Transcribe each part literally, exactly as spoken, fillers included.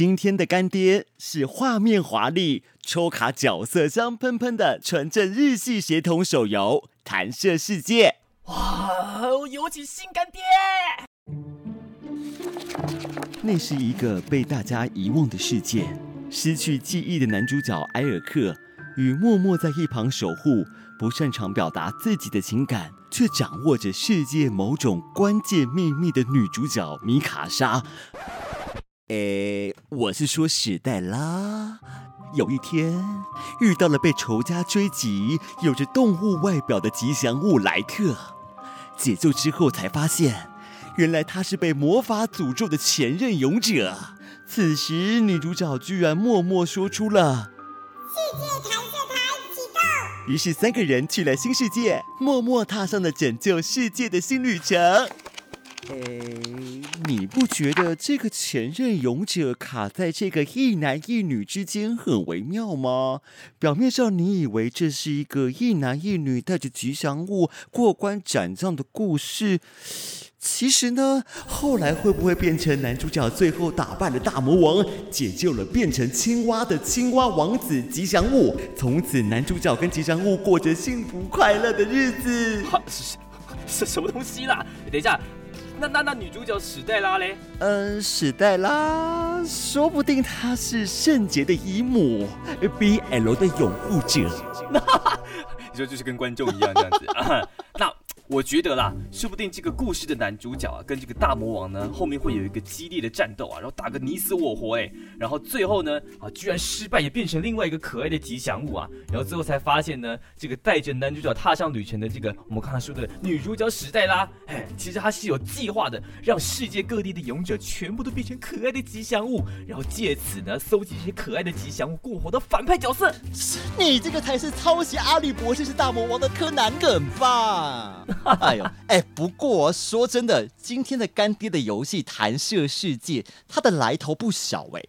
今天的干爹是画面华丽、抽卡角色香喷喷的纯正日系协同手游《弹射世界》。哇，有请新干爹！那是一个被大家遗忘的世界，失去记忆的男主角埃尔克与默默在一旁守护、不擅长表达自己的情感，却掌握着世界某种关键秘密的女主角米卡莎。诶，我是说史黛拉。有一天，遇到了被仇家追击、有着动物外表的吉祥物莱特，解救之后才发现，原来他是被魔法诅咒的前任勇者。此时，女主角居然默默说出了“世界弹射台启动”。于是，三个人去了新世界，默默踏上了拯救世界的新旅程。诶，你不觉得这个前任勇者卡在这个一男一女之间很微妙吗？表面上你以为这是一个一男一女带着吉祥物过关斩将的故事，其实呢，后来会不会变成男主角最后打败了大魔王，解救了变成青蛙的青蛙王子吉祥物，从此男主角跟吉祥物过着幸福快乐的日子？啊，是什么东西啦？等一下。那那那女主角史黛拉嘞？嗯，史黛拉，说不定她是圣洁的姨母 ，B L 的拥护者。你说就是跟观众一样这样子。啊、那我觉得啦，说不定这个故事的男主角啊，跟这个大魔王呢，后面会有一个激烈的战斗啊，然后打个你死我活哎、欸，然后最后呢啊，居然失败，也变成另外一个可爱的吉祥物啊，然后最后才发现呢，这个带着男主角踏上旅程的这个我们刚才说的女主角史黛拉，哎，其实她是有计划的，让世界各地的勇者全部都变成可爱的吉祥物，然后借此呢搜集一些可爱的吉祥物过活的反派角色。你这个才是抄袭阿笠博士是大魔王的柯南梗吧？哎呦，哎，不过说真的，今天的干爹的游戏《弹射世界》，它的来头不小哎。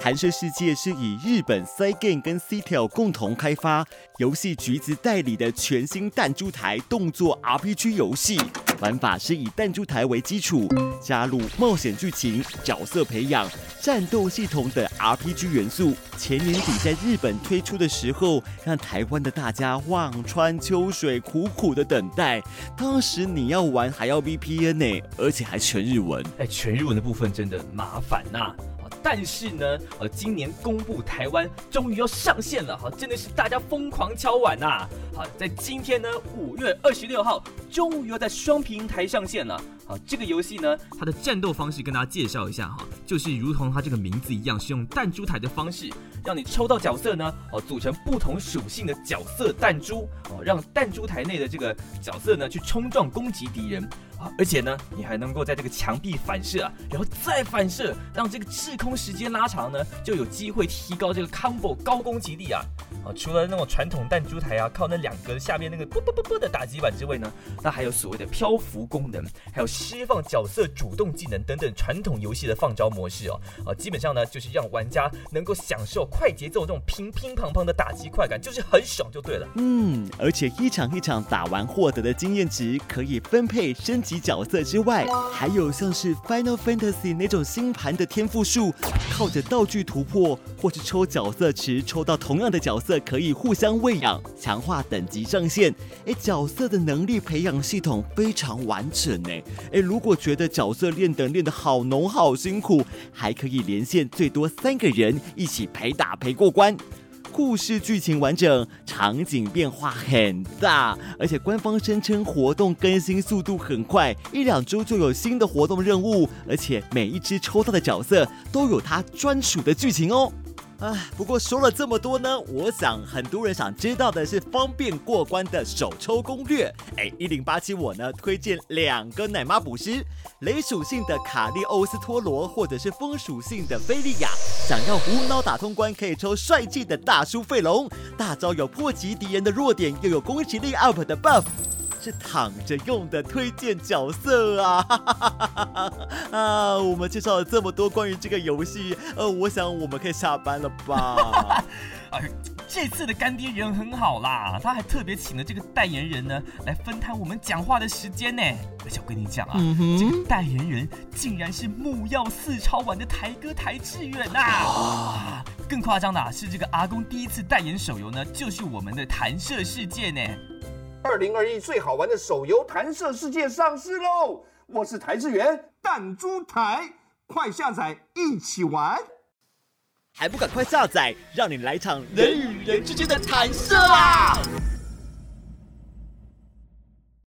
《弹射世界》是以日本 Side Game 跟 C-Tel 共同开发，游戏橘子代理的全新弹珠台动作 R P G 游戏。玩法是以弹珠台为基础，加入冒险剧情、角色培养、战斗系统等 R P G 元素。前年底在日本推出的时候，让台湾的大家望穿秋水，苦苦的等待。当时你要玩还要 V P N 呢、欸，而且还全日文。哎，全日文的部分真的麻烦呐、啊。但是呢，呃，今年公布台湾终于要上线了，好，真的是大家疯狂敲碗呐、啊！好，在今天呢，五月二十六号，终于要在双平台上线了。好，这个游戏呢，它的战斗方式跟大家介绍一下哈，就是如同它这个名字一样，是用弹珠台的方式，让你抽到角色呢，哦，组成不同属性的角色弹珠，哦，让弹珠台内的这个角色呢去冲撞攻击敌人。而且呢，你还能够在这个墙壁反射啊，然后再反射，让这个滞空时间拉长呢，就有机会提高这个 combo 高攻击力啊。啊，除了那种传统弹珠台啊，靠那两个下面那个啵啵啵啵的打击板之外呢，那还有所谓的漂浮功能，还有释放角色主动技能等等传统游戏的放招模式哦。啊，基本上呢，就是让玩家能够享受快节奏这种乒乒乓乓的打击快感，就是很爽就对了。嗯，而且一场一场打完获得的经验值可以分配升级角色之外，还有像是 Final Fantasy 那种星盘的天赋树，靠着道具突破或是抽角色池抽到同样的角色，可以互相喂养，强化等级上限。哎，角色的能力培养系统非常完整哎。哎，如果觉得角色练等练得好浓好辛苦，还可以连线最多三个人一起陪打陪过关。故事剧情完整，场景变化很大，而且官方声称活动更新速度很快，一两周就有新的活动任务，而且每一只抽到的角色都有它专属的剧情哦。哎，不过说了这么多呢，我想很多人想知道的是方便过关的手抽攻略。哎，一零八七我呢推荐两个奶妈捕食，雷属性的卡利欧斯托罗或者是风属性的菲利亚。想要无脑打通关，可以抽帅气的大叔费龙，大招有破击敌人的弱点，又有攻击力 up 的 buff。是躺着用的推荐角色啊！啊，我们介绍了这么多关于这个游戏，呃，我想我们可以下班了吧？哎，这次的干爹人很好啦，他还特别请了这个代言人呢，来分摊我们讲话的时间呢。而且我跟你讲啊，嗯、这个代言人竟然是木曜四超玩的台哥台志远呐、啊！更夸张的、啊、是，这个阿公第一次代言手游呢，就是我们的《弹射世界》呢。二零二一最好玩的手游《弹射世界》上市喽！我是台志远，弹珠台，快下载一起玩！还不赶快下载，让你来场人与人之间的弹射啊！